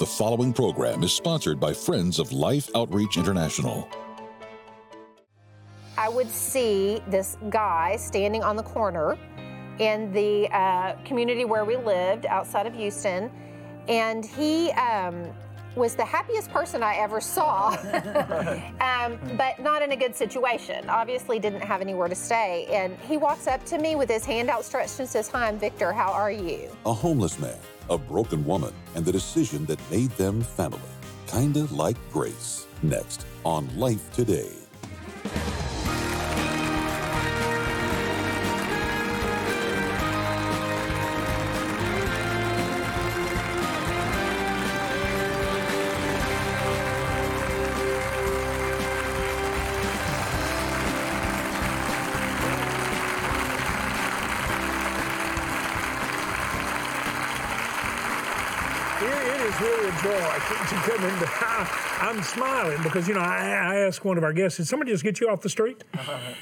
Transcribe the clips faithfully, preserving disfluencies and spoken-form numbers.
The following program is sponsored by Friends of Life Outreach International. I would see this guy standing on the corner in the uh, community where we lived outside of Houston, and he um, was the happiest person I ever saw, um, but not in a good situation. Obviously didn't have anywhere to stay, and he walks up to me with his hand outstretched and says, "Hi, I'm Victor, how are you?" A homeless man, a broken woman, and the decision that made them family. Kinda Like Grace, next on Life Today. To come in, I'm smiling because, you know, I, I asked one of our guests, did somebody just get you off the street?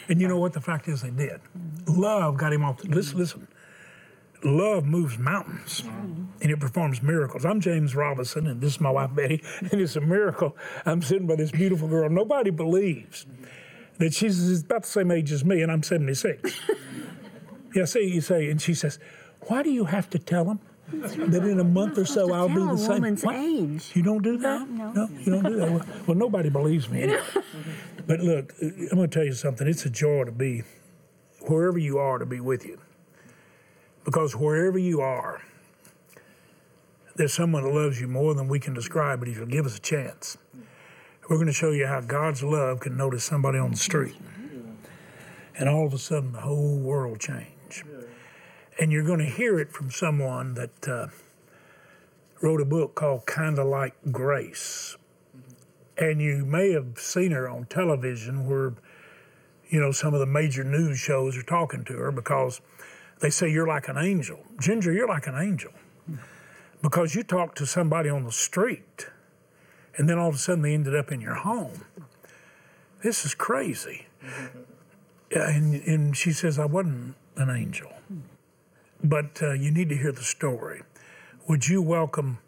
And you know what? The fact is they did. Love got him off the, listen, listen, love moves mountains and it performs miracles. I'm James Robinson, and this is my wife, Betty, and it's a miracle. I'm sitting by this beautiful girl. Nobody believes that she's about the same age as me, and I'm seventy-six. Yeah, see, you say, and she says, "Why do you have to tell them that in a month or so I'll be the same?" Woman's what? Age. You don't do that? No. No, you don't do that. Well, well nobody believes me anyway. But look, I'm going to tell you something. It's a joy to be, wherever you are, to be with you. Because wherever you are, there's someone that loves you more than we can describe, but if you'll give us a chance, we're going to show you how God's love can notice somebody on the street. And all of a sudden, the whole world changed. And you're going to hear it from someone that uh, wrote a book called Kinda Like Grace. And you may have seen her on television where, you know, some of the major news shows are talking to her because they say, "You're like an angel. Ginger, you're like an angel." Because you talk to somebody on the street and then all of a sudden they ended up in your home. This is crazy. And, and she says, "I wasn't an angel." But uh, you need to hear the story. Would you welcome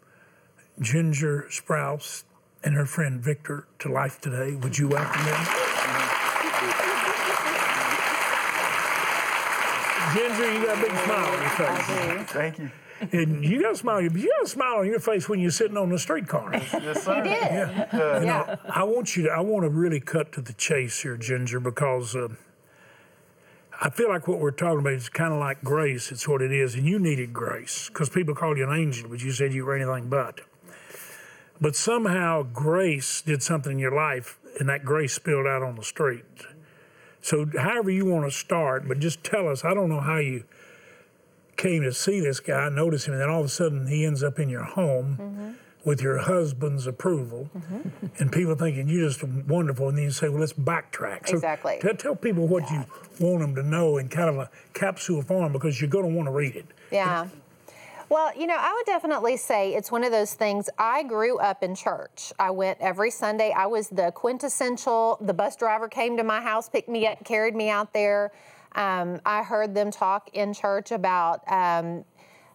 Ginger Sprouse and her friend Victor to Life Today? Would you welcome them? Ginger, you got a big smile on your face. Thank you. And you got a smile. You got a smile on your face when you're sitting on the street corner. Yes, sir. You did. Yeah. Uh, you know, I want you to. I want to really cut to the chase here, Ginger, because. Uh, I feel like what we're talking about is kind of like grace. It's what it is, and you needed grace because people called you an angel, but you said you were anything but. But somehow grace did something in your life, and that grace spilled out on the street. So however you want to start, but just tell us. I don't know how you came to see this guy, notice him, and then all of a sudden he ends up in your home mm-hmm. with your husband's approval, mm-hmm. and people thinking you're just wonderful, and then you say, "Well, let's backtrack." So exactly. T- tell people what yeah. you want them to know in kind of a capsule form because you're going to want to read it. Yeah. Well, you know, I would definitely say it's one of those things. I grew up in church. I went every Sunday. I was the quintessential, the bus driver came to my house, picked me up, carried me out there. Um, I heard them talk in church about, um,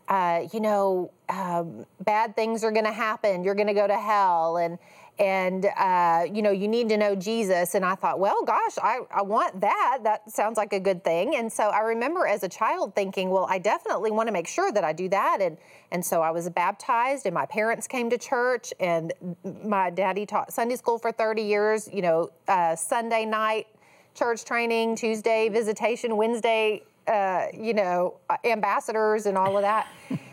Uh, you know, um, bad things are going to happen. You're going to go to hell. And, and uh, you know, you need to know Jesus. And I thought, well, gosh, I, I want that. That sounds like a good thing. And so I remember as a child thinking, well, I definitely want to make sure that I do that. And, and so I was baptized, and my parents came to church, and my daddy taught Sunday school for thirty years, you know, uh, Sunday night church training, Tuesday visitation, Wednesday Uh, you know, ambassadors and all of that.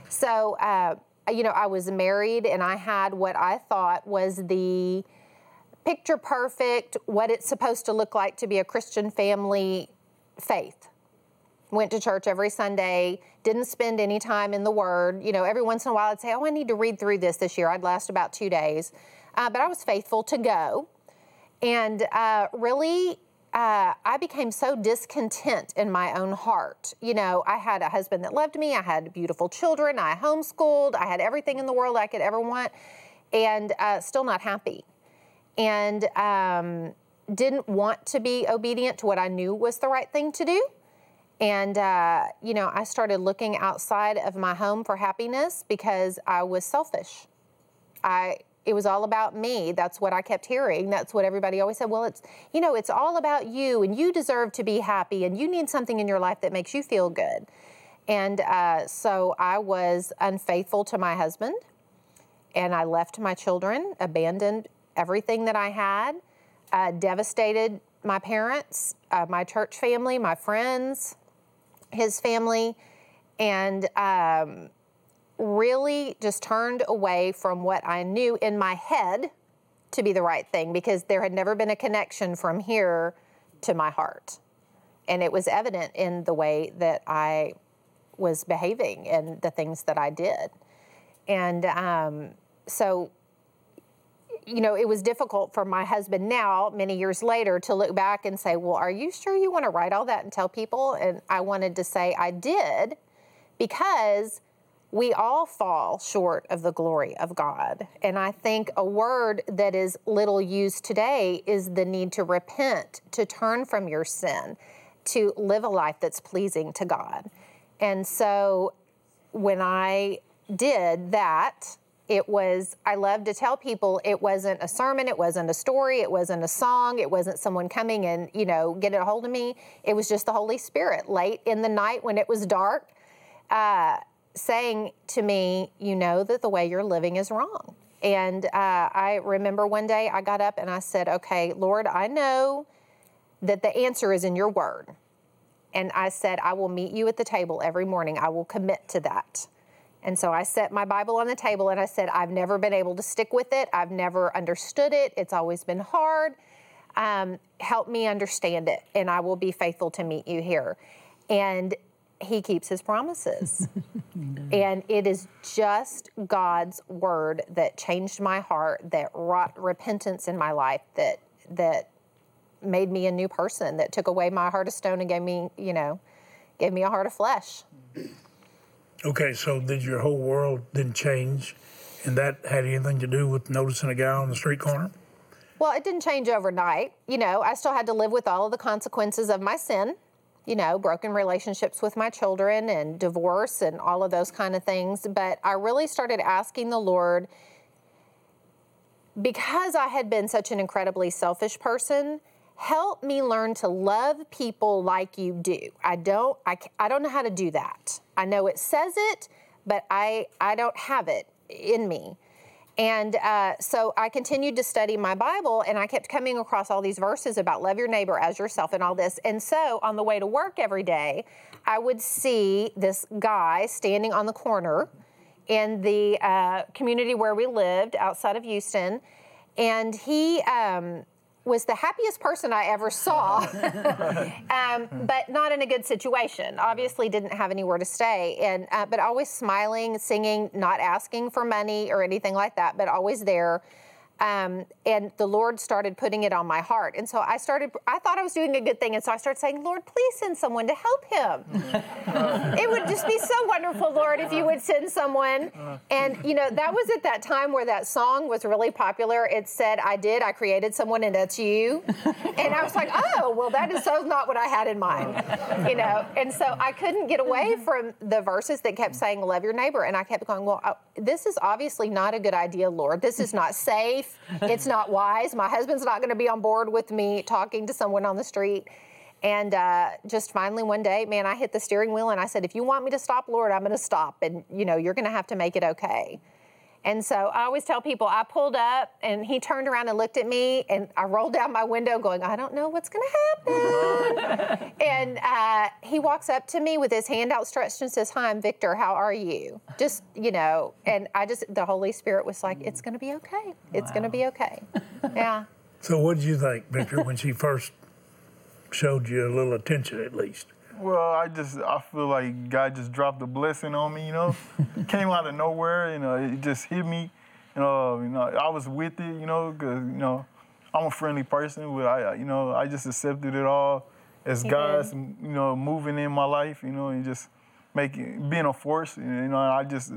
So, uh, you know, I was married, and I had what I thought was the picture perfect, what it's supposed to look like to be a Christian family faith. Went to church every Sunday, didn't spend any time in the Word. You know, every once in a while I'd say, "Oh, I need to read through this this year." I'd last about two days. Uh, but I was faithful to go. And uh, really... Uh, I became so discontent in my own heart. You know, I had a husband that loved me. I had beautiful children. I homeschooled. I had everything in the world I could ever want, and uh, still not happy. And um, didn't want to be obedient to what I knew was the right thing to do. And, uh, you know, I started looking outside of my home for happiness because I was selfish. I it was all about me. That's what I kept hearing. That's what everybody always said. Well, it's, you know, it's all about you, and you deserve to be happy, and you need something in your life that makes you feel good. And uh, so I was unfaithful to my husband, and I left my children, abandoned everything that I had, uh, devastated my parents, uh, my church family, my friends, his family, and um, really just turned away from what I knew in my head to be the right thing, because there had never been a connection from here to my heart. And it was evident in the way that I was behaving and the things that I did. And um, so, you know, it was difficult for my husband now, many years later, to look back and say, well, are you sure you want to write all that and tell people? And I wanted to say I did, because we all fall short of the glory of God. And I think a word that is little used today is the need to repent, to turn from your sin, to live a life that's pleasing to God. And so when I did that, it was, I love to tell people, it wasn't a sermon, it wasn't a story, it wasn't a song, it wasn't someone coming and, you know, getting a hold of me. It was just the Holy Spirit late in the night when it was dark, uh, saying to me, you know that the way you're living is wrong. And uh, I remember one day I got up and I said, okay, Lord, I know that the answer is in your word. And I said, I will meet you at the table every morning. I will commit to that. And so I set my Bible on the table and I said, I've never been able to stick with it. I've never understood it. It's always been hard. Um, help me understand it, and I will be faithful to meet you here. And he keeps his promises. And it is just God's word that changed my heart, that wrought repentance in my life, that that made me a new person, that took away my heart of stone and gave me, you know, gave me a heart of flesh. Okay, so did your whole world then change, and that had anything to do with noticing a guy on the street corner? Well, it didn't change overnight. You know, I still had to live with all of the consequences of my sin, you know, broken relationships with my children and divorce and all of those kind of things. But I really started asking the Lord, because I had been such an incredibly selfish person, help me learn to love people like you do. I don't I, I don't know how to do that. I know it says it, but I, I don't have it in me. And uh, so I continued to study my Bible, and I kept coming across all these verses about love your neighbor as yourself and all this. And so on the way to work every day, I would see this guy standing on the corner in the uh, community where we lived outside of Houston, and he... Um, was the happiest person I ever saw, um, but not in a good situation. Obviously didn't have anywhere to stay, and uh, but always smiling, singing, not asking for money or anything like that, but always there. Um, and the Lord started putting it on my heart. And so I started, I thought I was doing a good thing, and so I started saying, Lord, please send someone to help him. It would just be so wonderful, Lord, if you would send someone. And, you know, that was at that time where that song was really popular. It said, I did, I created someone, and that's you. And I was like, oh, well, that is so not what I had in mind, you know. And so I couldn't get away from the verses that kept saying, love your neighbor. And I kept going, well, I, this is obviously not a good idea, Lord. This is not safe. It's not wise. My husband's not going to be on board with me talking to someone on the street. And uh, just finally one day, man, I hit the steering wheel and I said, if you want me to stop, Lord, I'm going to stop. And, you know, you're going to have to make it okay. And so I always tell people, I pulled up and he turned around and looked at me, and I rolled down my window going, I don't know what's going to happen. And uh, he walks up to me with his hand outstretched and says, hi, I'm Victor, how are you? Just, you know, and I just, the Holy Spirit was like, it's going to be okay. It's wow. going to be okay. Yeah. So what did you think, Victor, when she first showed you a little attention at least? Well, I just, I feel like God just dropped a blessing on me, you know. It came out of nowhere, you know, it just hit me. You know, you know I was with it, you know, because, you know, I'm a friendly person, but, I, you know, I just accepted it all as God's, you know, moving in my life, you know, and just making, being a force. You know, I just,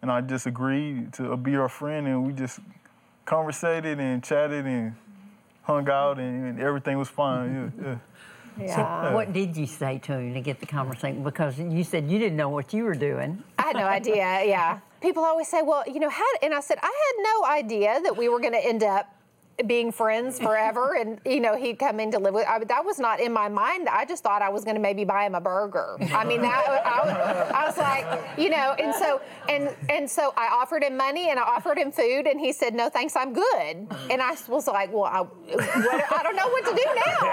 and I just agreed to be her friend, and we just conversated and chatted and hung out, and, and everything was fine, yeah, yeah. Yeah. So what did you say to him to get the conversation? Because you said you didn't know what you were doing. had no idea, yeah. People always say, well, you know, how, and I said, I had no idea that we were going to end up being friends forever, and you know he'd come in to live with. I, that was not in my mind. I just thought I was going to maybe buy him a burger. I mean, that I, I was like, you know, and so and and so I offered him money and I offered him food, and he said, "No, thanks, I'm good." And I was like, "Well, I, what, I don't know what to do now."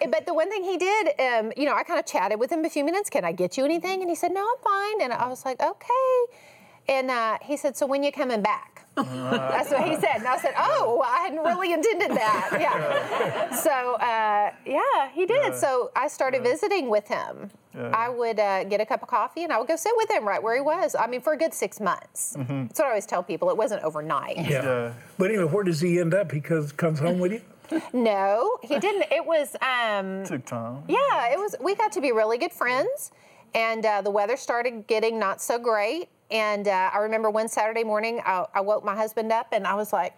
And but the one thing he did, um, you know, I kind of chatted with him a few minutes. Can I get you anything? And he said, "No, I'm fine." And I was like, "Okay." And uh, he said, "So when you coming back?" That's what he said. And I said, oh, I hadn't really intended that. Yeah. So, uh, yeah, he did. Yeah. So I started yeah. visiting with him. Yeah. I would uh, get a cup of coffee, and I would go sit with him right where he was. I mean, for a good six months. Mm-hmm. That's what I always tell people. It wasn't overnight. Yeah. yeah. But anyway, where does he end up? He comes home with you? No, he didn't. It was... Um, took time. Yeah, it was. We got to be really good friends, and uh, the weather started getting not so great. And uh, I remember one Saturday morning, I, I woke my husband up, and I was like,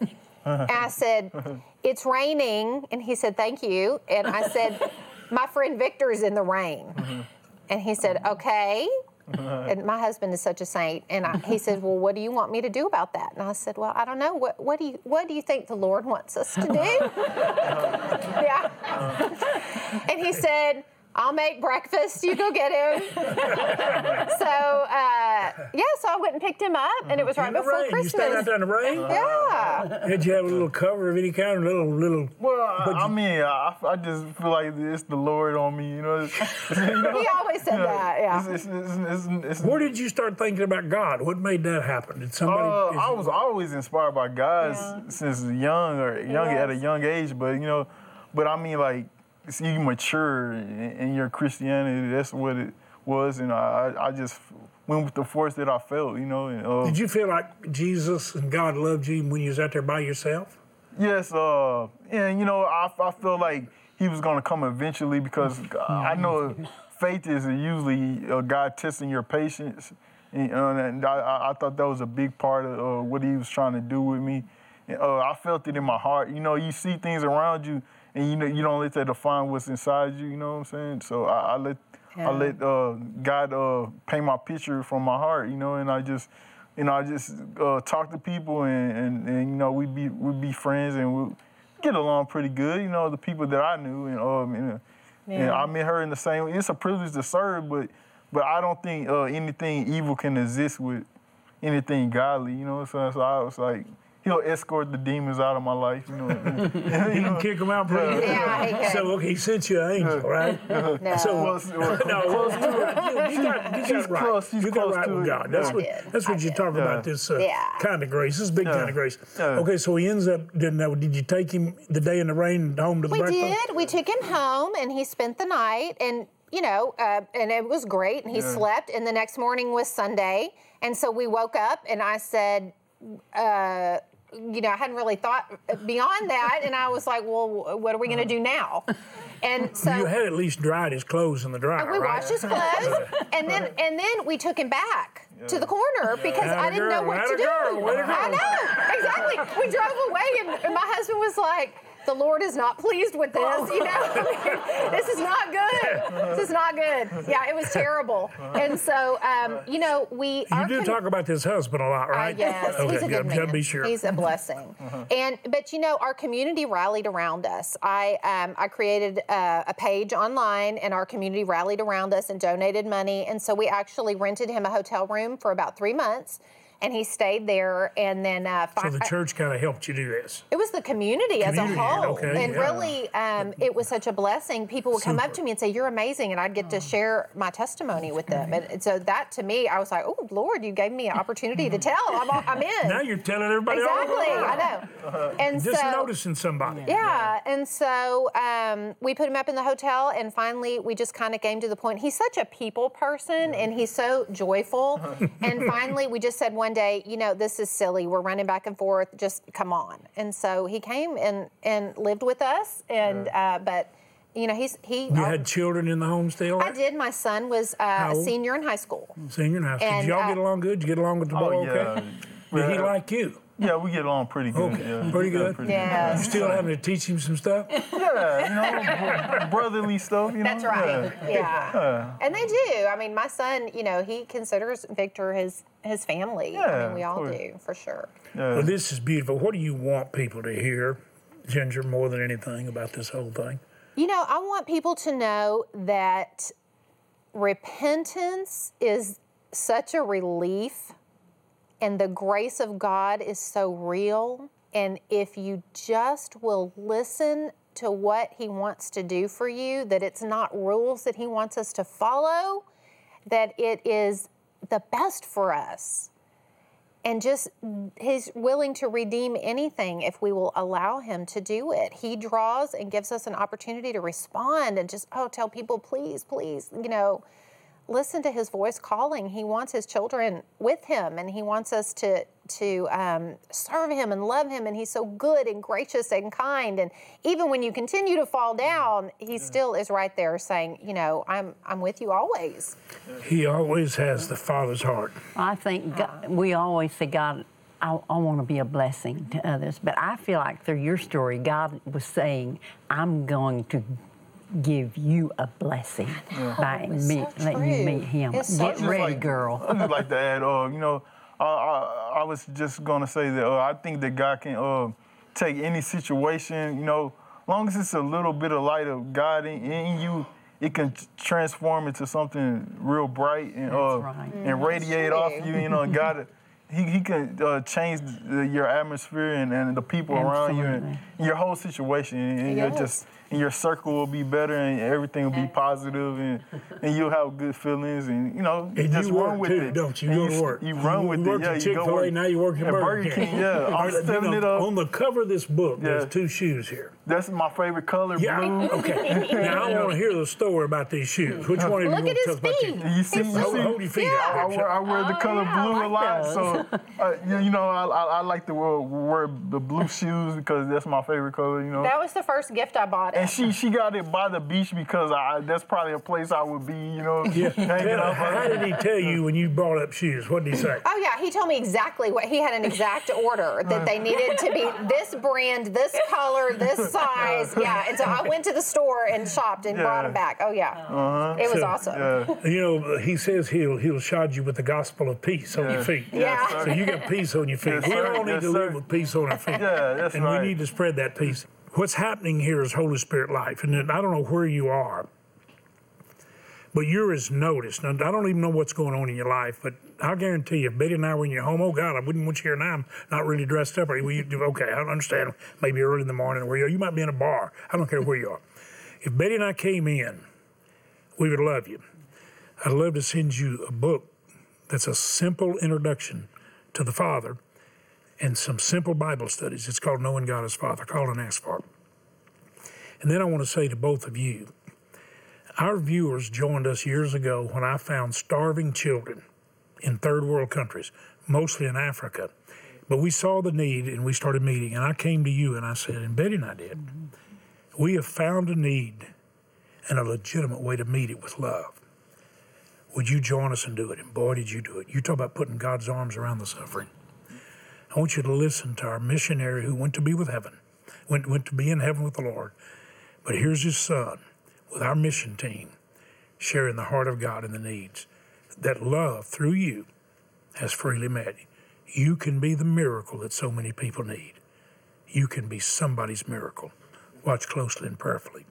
and I said, it's raining. And he said, thank you. And I said, my friend Victor's in the rain. Mm-hmm. And he said, okay. And my husband is such a saint. And I, he said, well, what do you want me to do about that? And I said, well, I don't know. What, what do you What do you think the Lord wants us to do? yeah. And he said, I'll make breakfast, you go get him. so, uh, yeah, so I went and picked him up, and it was right before rain. Christmas. You stayed out there in the rain? Yeah. Did you have a little cover of any kind, a little, little... Well, I, I mean, I, I just feel like it's the Lord on me, you know? It's, you know he always said you know, that, yeah. It's, it's, it's, it's, it's, Where did you start thinking about God? What made that happen? Did somebody... Uh, I was always inspired by God yeah. since young, or young yes. at a young age, but, you know, but I mean, like, so you mature in your Christianity. That's what it was, and I, I just went with the force that I felt, you know. And, uh, Did you feel like Jesus and God loved you when you was out there by yourself? Yes, uh, and you know, I, I felt like He was gonna come eventually because I know faith is usually uh, God testing your patience, and, uh, and I, I thought that was a big part of uh, what He was trying to do with me. And, uh, I felt it in my heart. You know, you see things around you. And you know you don't let that define what's inside you. You know what I'm saying? So I, I let yeah. I let uh, God uh, paint my picture from my heart. You know, and I just you know I just uh, talk to people and, and, and you know we be we be friends and we get along pretty good. You know the people that I knew and um and, yeah. and I met her in the same. It's a privilege to serve, but but I don't think uh, anything evil can exist with anything godly. You know, so so I was like. He'll escort the demons out of my life. You know, you know. He can kick them out, brother. Yeah, he can. So okay, he sent you an angel, right? No. So well, no, close to it. You got, you got right. Close, you got right with God. That's I what. Did. That's what I you're did. talking yeah. about. This uh, yeah. kind of grace. This big yeah. kind of grace. Yeah. Okay, so he ends up. Didn't know? Did you take him the day in the rain home to the we breakfast? We did. We took him home, and he spent the night, and you know, uh, and it was great. And he yeah. slept, and the next morning was Sunday, and so we woke up, and I said. Uh, you know, I hadn't really thought beyond that, and I was like, well, what are we going to do now? And so you had at least dried his clothes in the dryer, we right? washed his clothes, and then and then we took him back yeah. to the corner yeah. because I didn't girl, know what to do. Girl, I know, exactly. We drove away, and my husband was like, the Lord is not pleased with this, you know? I mean, this is not good. This is not good. Yeah, it was terrible. And so, um, you know, we... You do con- talk about this husband a lot, right? Uh, yes, okay, he's a good yeah, man. Be sure. He's a blessing. Uh-huh. And But, you know, our community rallied around us. I um, I created a, a page online, and our community rallied around us and donated money. And so we actually rented him a hotel room for about three months. And he stayed there, and then... Uh, so the church kind of helped you do this? It was the community, community as a whole. Okay, and yeah. really, um, it was such a blessing. People would Super. come up to me and say, you're amazing, and I'd get to share my testimony with them. And so that, to me, I was like, oh, Lord, you gave me an opportunity to tell. I'm, I'm in. Now you're telling everybody exactly, all over. I know. Uh, and just so, noticing somebody. Yeah, yeah. and so um, we put him up in the hotel, and finally, we just kind of came to the point. He's such a people person, yeah. and he's so joyful. Uh-huh. And finally, we just said one day, you know, this is silly. We're running back and forth. Just come on. And so he came and, and lived with us. And yeah. uh, but, you know, he's he. You had children in the home still? Right? I did. My son was uh, a senior in high school. Senior in high school. And, did y'all uh, get along good? Did you get along with the boy? Oh, yeah. Okay. Did yeah. he like you? Yeah, we get along pretty good. Okay. Yeah, pretty good? Pretty yeah. Good. You still having to teach him some stuff? Yeah, you know, brotherly stuff, you know? That's right, yeah. yeah. yeah. And they do. I mean, my son, you know, he considers Victor his, his family. Yeah, I mean, we all do, for sure. Yeah. Well, this is beautiful. What do you want people to hear, Ginger, more than anything about this whole thing? You know, I want people to know that repentance is such a relief, and the grace of God is so real. And if you just will listen to what He wants to do for you, that it's not rules that He wants us to follow, that it is the best for us. And just He's willing to redeem anything if we will allow Him to do it. He draws and gives us an opportunity to respond and just, oh, tell people, please, please, you know, listen to His voice calling. He wants His children with Him, and He wants us to to um, serve Him and love Him, and He's so good and gracious and kind. And even when you continue to fall down, He yeah. still is right there saying, you know, I'm I'm with you always. He always has the Father's heart. I think God, we always say, God, I, I want to be a blessing to others. But I feel like through your story, God was saying, I'm going to give you a blessing by me, so let you meet Him. It's Get so ready, like, girl. I just like to add, uh, you know, uh, I, I was just going to say that uh, I think that God can uh, take any situation, you know, as long as it's a little bit of light of God in, in you, it can transform into something real bright and uh, right. and mm, radiate off you, you know, and God... He, he can uh, change the, your atmosphere and, and the people Absolutely. around you and your whole situation. And yes. you're just and your circle will be better and everything will be positive and, and you'll have good feelings and, you know, you and just you run with too, it. Don't you? You go to work. You run you with work it. Yeah, you go to Chick-fil-A, now you're working at Burger King. King. Yeah, I'm stepping it up. On the cover of this book, yeah. there's two shoes here. That's my favorite color, yeah. blue. Okay. Now I want to hear the story about these shoes. Which one of you want to tell about you? You see, you see, hold your feet up. I wear, I wear oh, the color yeah, blue like a lot, those. so uh, you, you know I, I, I like to wear, wear the blue shoes because that's my favorite color. You know. That was the first gift I bought. And she she got it by the beach because I that's probably a place I would be. You know. Yeah. Tell, how did he tell you when you brought up shoes? What did he say? Oh yeah, he told me exactly what he had an exact order that they needed to be this brand, this color, this size. Size, yeah, and so I went to the store and shopped and yeah. brought him back. Oh yeah, uh-huh. it was so, awesome. Yeah. You know, he says he'll he'll shod you with the gospel of peace on yeah. your feet. Yeah, yeah. so you got peace on your feet. Yes, we sir. all need yes, to sir. live with peace on our feet. Yeah, that's and right. we need to spread that peace. What's happening here is Holy Spirit life, and I don't know where you are, but you're as noticed. Now, I don't even know what's going on in your life, but I guarantee you, if Betty and I were in your home, oh, God, I wouldn't want you here now. I'm not really dressed up. Or, well, you, okay, I don't understand. Maybe early in the morning or where you are. You might be in a bar. I don't care where you are. If Betty and I came in, we would love you. I'd love to send you a book that's a simple introduction to the Father and some simple Bible studies. It's called Knowing God as Father. Call and ask for it. And then I want to say to both of you, our viewers joined us years ago when I found starving children in third world countries, mostly in Africa. But we saw the need and we started meeting. And I came to you and I said, and Betty and I did, mm-hmm. we have found a need and a legitimate way to meet it with love. Would you join us and do it? And boy, did you do it. You talk about putting God's arms around the suffering. I want you to listen to our missionary who went to be with heaven, went, went to be in heaven with the Lord. But here's his son with our mission team sharing the heart of God and the needs that love through you has freely met. You can be the miracle that so many people need. You can be somebody's miracle. Watch closely and prayerfully.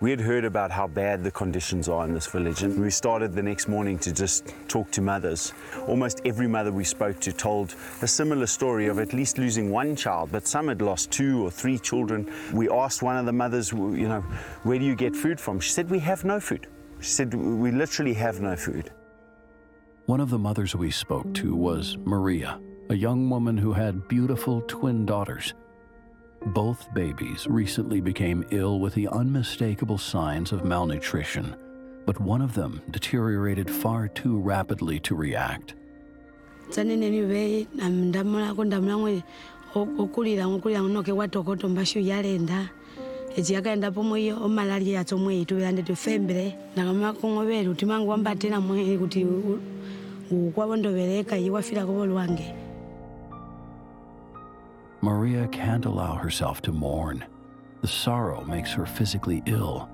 We had heard about how bad the conditions are in this village, and we started the next morning to just talk to mothers. Almost every mother we spoke to told a similar story of at least losing one child, but some had lost two or three children. We asked one of the mothers, you know, where do you get food from? She said, we have no food. She said, we literally have no food. One of the mothers we spoke to was Maria, a young woman who had beautiful twin daughters. Both babies recently became ill with the unmistakable signs of malnutrition, but one of them deteriorated far too rapidly to react. Ejiaga enda pomoyo omalaria chomwe itu yande defembre nakama kongobera utimangu ambatena mwe kuti ukwabandobereka yiwafira ko bolwange. Maria can't allow herself to mourn. The sorrow makes her physically ill.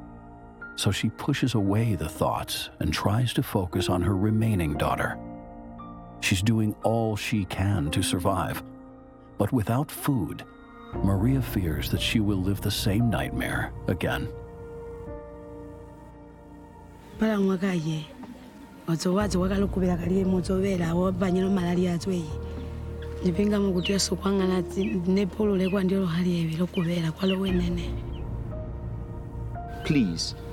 So she pushes away the thoughts and tries to focus on her remaining daughter. She's doing all she can to survive. But without food, Maria fears that she will live the same nightmare again. Please,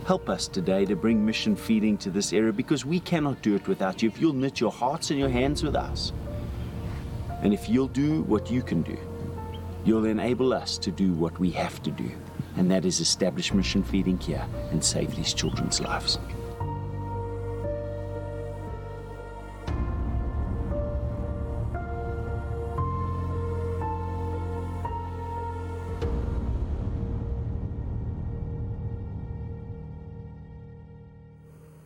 help us today to bring Mission Feeding to this area because we cannot do it without you. If you'll knit your hearts and your hands with us, and if you'll do what you can do, you'll enable us to do what we have to do, and that is establish Mission Feeding here and save these children's lives.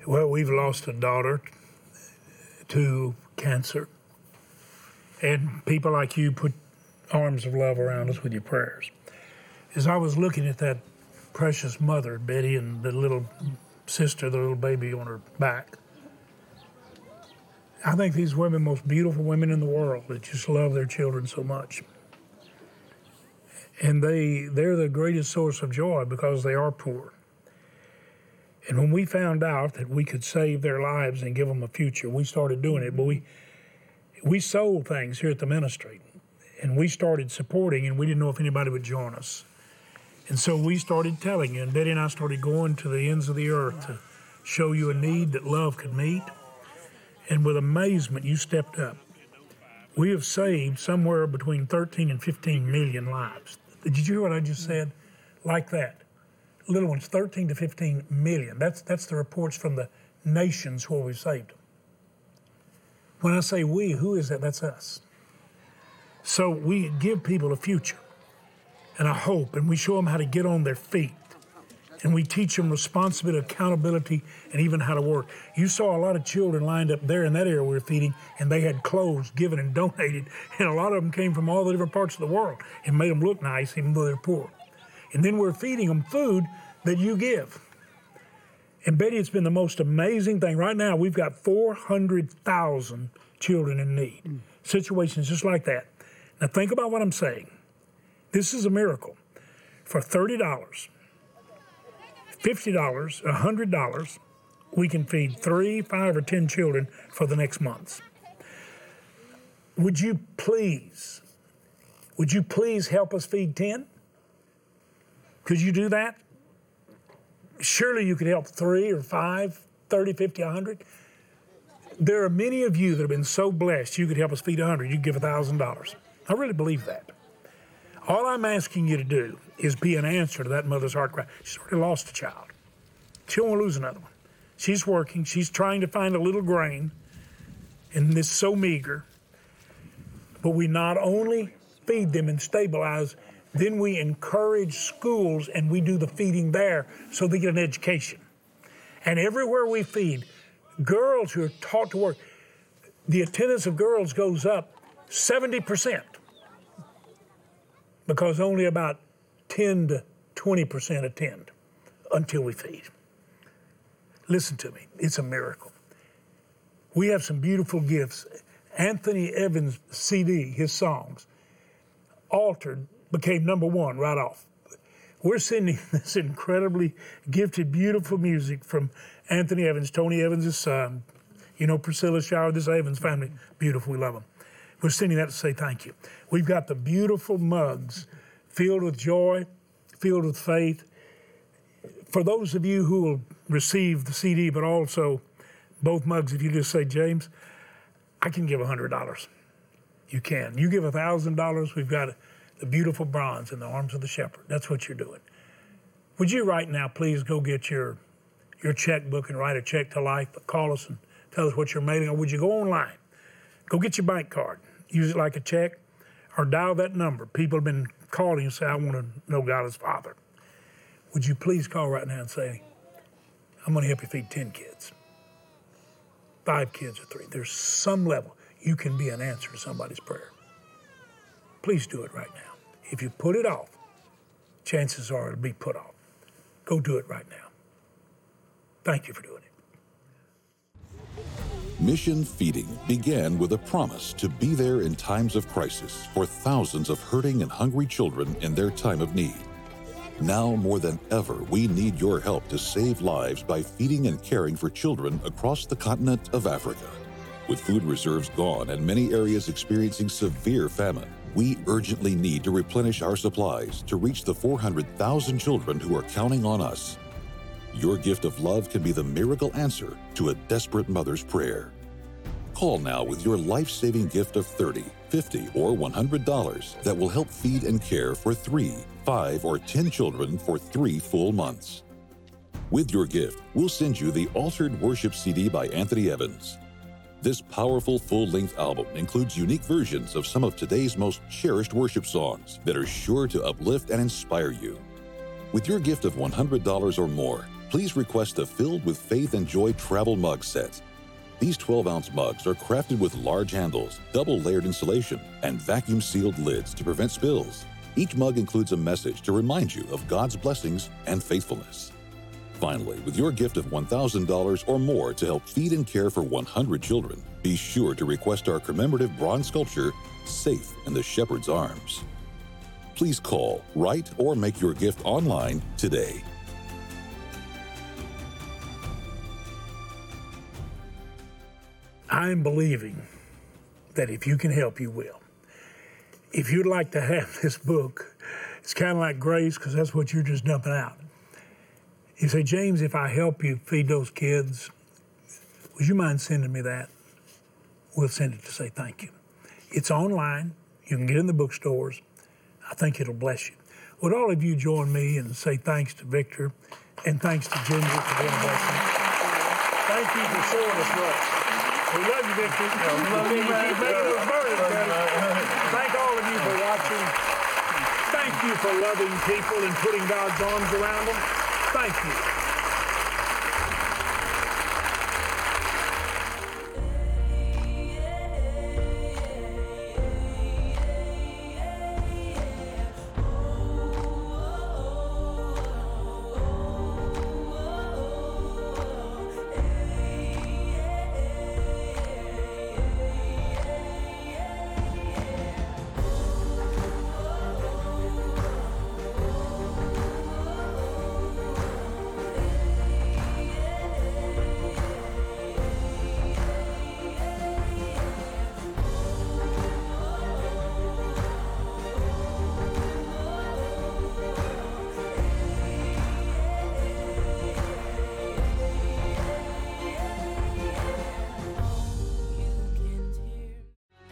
Well, we've lost a daughter to cancer. And people like you put arms of love around us with your prayers. As I was looking at that precious mother, Betty, and the little sister, the little baby on her back, I think these women, most beautiful women in the world, that just love their children so much. And they, they're the greatest source of joy because they are poor. And when we found out that we could save their lives and give them a future, we started doing it. But we we sold things here at the ministry, and we started supporting, and we didn't know if anybody would join us. And so we started telling you, and Betty and I started going to the ends of the earth to show you a need that love could meet. And with amazement, you stepped up. We have saved somewhere between thirteen and fifteen million lives. Did you hear what I just said? Like that. Little ones, thirteen to fifteen million. That's that's the reports from the nations where we've saved them. When I say we, who is that? That's us. So we give people a future and a hope, and we show them how to get on their feet. And we teach them responsibility, accountability, and even how to work. You saw a lot of children lined up there in that area we were feeding, and they had clothes given and donated, and a lot of them came from all the different parts of the world and made them look nice even though they're poor. And then we're feeding them food that you give. And Betty, it's been the most amazing thing. Right now, we've got four hundred thousand children in need. Mm. Situations just like that. Now think about what I'm saying. This is a miracle. For thirty dollars, fifty dollars, one hundred dollars, we can feed three, five, or ten children for the next months. Would you please, would you please help us feed ten? Could you do that? Surely you could help three or five, thirty, fifty, one hundred. There are many of you that have been so blessed you could help us feed one hundred. You could give one thousand dollars. I really believe that. All I'm asking you to do is be an answer to that mother's heart cry. She's already lost a child. She won't lose another one. She's working. She's trying to find a little grain, and it's so meager. But we not only feed them and stabilize, then we encourage schools and we do the feeding there so they get an education. And everywhere we feed, girls who are taught to work, the attendance of girls goes up seventy percent because only about ten to twenty percent attend until we feed. Listen to me, it's a miracle. We have some beautiful gifts. Anthony Evans' C D, his songs, altered, became number one right off. We're sending this incredibly gifted, beautiful music from Anthony Evans, Tony Evans' son, you know, Priscilla Shower, this Evans family, beautiful, we love them. We're sending that to say thank you. We've got the beautiful mugs filled with joy, filled with faith. For those of you who will receive the C D, but also both mugs, if you just say, James, I can give one hundred dollars. You can. You give one thousand dollars, we've got a the beautiful bronze in the arms of the shepherd. That's what you're doing. Would you right now please go get your your checkbook and write a check to Life, but call us and tell us what you're mailing, or would you go online? Go get your bank card. Use it like a check or dial that number. People have been calling and say, I want to know God as Father. would you please call right now and say, I'm going to help you feed ten kids, five kids or three. There's some level you can be an answer to somebody's prayer. Please do it right now. If you put it off, chances are it'll be put off. Go do it right now. Thank you for doing it. Mission Feeding began with a promise to be there in times of crisis for thousands of hurting and hungry children in their time of need. Now more than ever, we need your help to save lives by feeding and caring for children across the continent of Africa. With food reserves gone and many areas experiencing severe famine, we urgently need to replenish our supplies to reach the four hundred thousand children who are counting on us. Your gift of love can be the miracle answer to a desperate mother's prayer. Call now with your life-saving gift of thirty dollars, fifty dollars, or one hundred dollars that will help feed and care for three, five, or ten children for three full months. With your gift, we'll send you the Altered Worship C D by Anthony Evans. This powerful full-length album includes unique versions of some of today's most cherished worship songs that are sure to uplift and inspire you. With your gift of one hundred dollars or more, please request the Filled with Faith and Joy travel mug set. These twelve-ounce mugs are crafted with large handles, double-layered insulation, and vacuum-sealed lids to prevent spills. Each mug includes a message to remind you of God's blessings and faithfulness. Finally, with your gift of one thousand dollars or more to help feed and care for one hundred children, be sure to request our commemorative bronze sculpture, Safe in the Shepherd's Arms. Please call, write, or make your gift online today. I'm believing that if you can help, you will. If you'd like to have this book, it's kind of like Grace, because that's what you're just dumping out. You say, James, if I help you feed those kids, would you mind sending me that? We'll send it to say thank you. It's online. You can get it in the bookstores. I think it'll bless you. Would all of you join me and say thanks to Victor and thanks to Ginger for being a blessing? Thank you for showing us much. We love you, Victor. We love you, man. Thank all of you for watching. Thank you for loving people and putting God's arms around them. Thank you.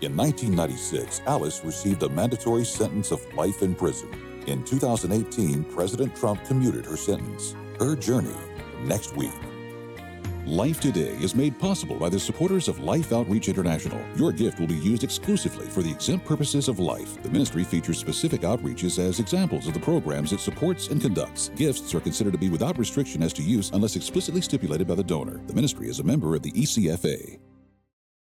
In nineteen ninety-six, Alice received a mandatory sentence of life in prison. In two thousand eighteen, President Trump commuted her sentence. Her journey, next week. Life Today is made possible by the supporters of Life Outreach International. Your gift will be used exclusively for the exempt purposes of life. The ministry features specific outreaches as examples of the programs it supports and conducts. Gifts are considered to be without restriction as to use unless explicitly stipulated by the donor. The ministry is a member of the E C F A.